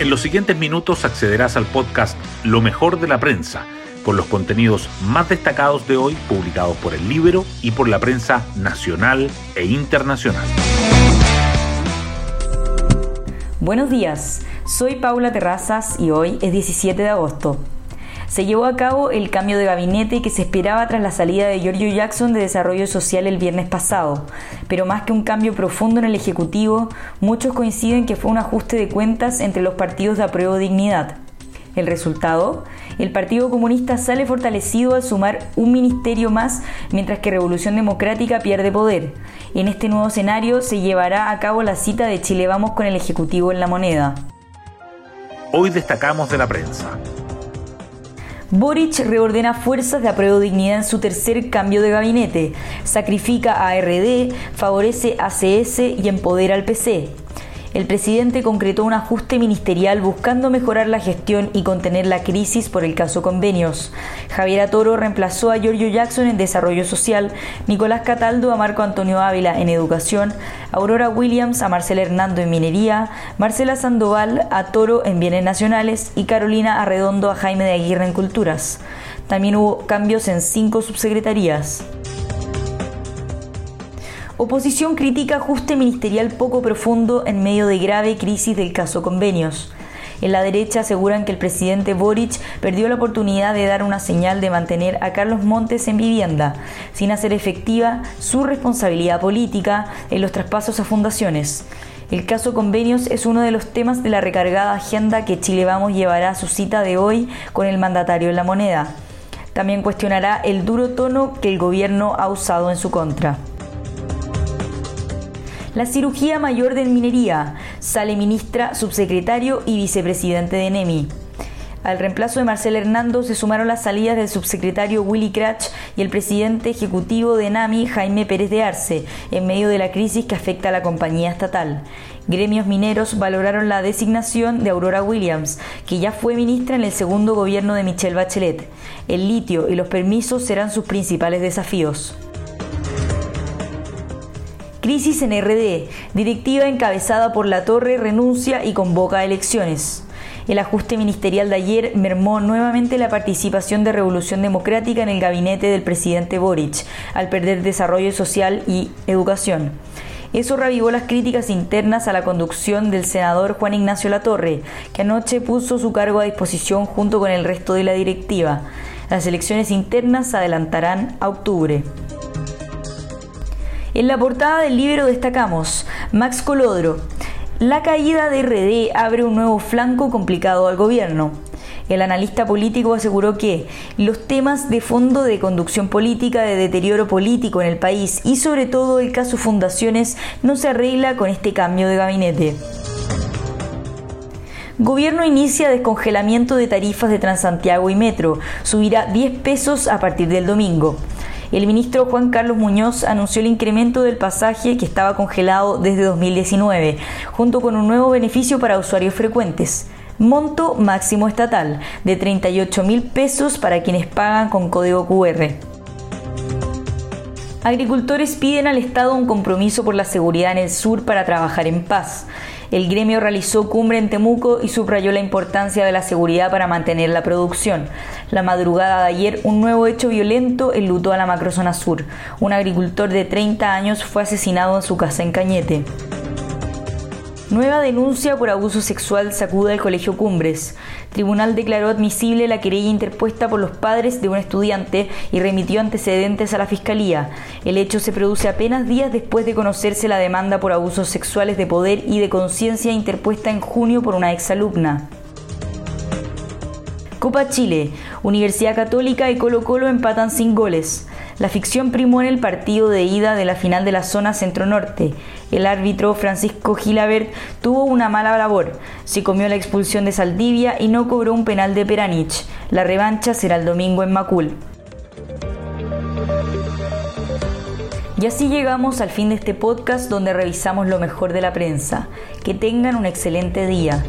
En los siguientes minutos accederás al podcast Lo Mejor de la Prensa, con los contenidos más destacados de hoy publicados por El Líbero y por la prensa nacional e internacional. Buenos días, soy Paula Terrazas y hoy es 17 de agosto. Se llevó a cabo el cambio de gabinete que se esperaba tras la salida de Giorgio Jackson de Desarrollo Social el viernes pasado, pero más que un cambio profundo en el Ejecutivo, muchos coinciden que fue un ajuste de cuentas entre los partidos de Apruebo Dignidad. El resultado, el Partido Comunista sale fortalecido al sumar un ministerio más, mientras que Revolución Democrática pierde poder. En este nuevo escenario se llevará a cabo la cita de Chile Vamos con el Ejecutivo en La Moneda. Hoy destacamos de la prensa. Boric reordena fuerzas de Apruebo Dignidad en su tercer cambio de gabinete, sacrifica a ARD, favorece a CS y empodera al PC. El presidente concretó un ajuste ministerial buscando mejorar la gestión y contener la crisis por el caso Convenios. Javiera Toro reemplazó a Giorgio Jackson en Desarrollo Social, Nicolás Cataldo a Marco Antonio Ávila en Educación, Aurora Williams a Marcela Hernando en Minería, Marcela Sandoval a Toro en Bienes Nacionales y Carolina Arredondo a Jaime de Aguirre en Culturas. También hubo cambios en 5 subsecretarías. Oposición critica ajuste ministerial poco profundo en medio de grave crisis del caso Convenios. En la derecha aseguran que el presidente Boric perdió la oportunidad de dar una señal de mantener a Carlos Montes en vivienda, sin hacer efectiva su responsabilidad política en los traspasos a fundaciones. El caso Convenios es uno de los temas de la recargada agenda que Chile Vamos llevará a su cita de hoy con el mandatario en La Moneda. También cuestionará el duro tono que el gobierno ha usado en su contra. La cirugía mayor de Minería, sale ministra, subsecretario y vicepresidente de Enami. Al reemplazo de Marcela Hernando se sumaron las salidas del subsecretario Willy Kracht y el presidente ejecutivo de Enami, Jaime Pérez de Arce, en medio de la crisis que afecta a la compañía estatal. Gremios mineros valoraron la designación de Aurora Williams, que ya fue ministra en el segundo gobierno de Michelle Bachelet. El litio y los permisos serán sus principales desafíos. Crisis en RD. Directiva encabezada por La Torre renuncia y convoca a elecciones. El ajuste ministerial de ayer mermó nuevamente la participación de Revolución Democrática en el gabinete del presidente Boric, al perder Desarrollo Social y Educación. Eso reavivó las críticas internas a la conducción del senador Juan Ignacio La Torre, que anoche puso su cargo a disposición junto con el resto de la directiva. Las elecciones internas se adelantarán a octubre. En la portada del Líbero destacamos Max Colodro. La caída de RD abre un nuevo flanco complicado al gobierno. El analista político aseguró que los temas de fondo de conducción política, de deterioro político en el país y sobre todo el caso Fundaciones no se arregla con este cambio de gabinete. Gobierno inicia descongelamiento de tarifas de Transantiago y Metro. Subirá 10 pesos a partir del domingo. El ministro Juan Carlos Muñoz anunció el incremento del pasaje que estaba congelado desde 2019, junto con un nuevo beneficio para usuarios frecuentes. Monto máximo estatal de 38.000 pesos para quienes pagan con código QR. Agricultores piden al Estado un compromiso por la seguridad en el sur para trabajar en paz. El gremio realizó cumbre en Temuco y subrayó la importancia de la seguridad para mantener la producción. La madrugada de ayer, un nuevo hecho violento enlutó a la macrozona sur. Un agricultor de 30 años fue asesinado en su casa en Cañete. Nueva denuncia por abuso sexual sacude al Colegio Cumbres. Tribunal declaró admisible la querella interpuesta por los padres de un estudiante y remitió antecedentes a la Fiscalía. El hecho se produce apenas días después de conocerse la demanda por abusos sexuales de poder y de conciencia interpuesta en junio por una exalumna. Copa Chile. Universidad Católica y Colo Colo empatan sin goles. La ficción primó en el partido de ida de la final de la zona centro-norte. El árbitro Francisco Gilabert tuvo una mala labor. Se comió la expulsión de Saldivia y no cobró un penal de Peranich. La revancha será el domingo en Macul. Y así llegamos al fin de este podcast donde revisamos lo mejor de la prensa. Que tengan un excelente día.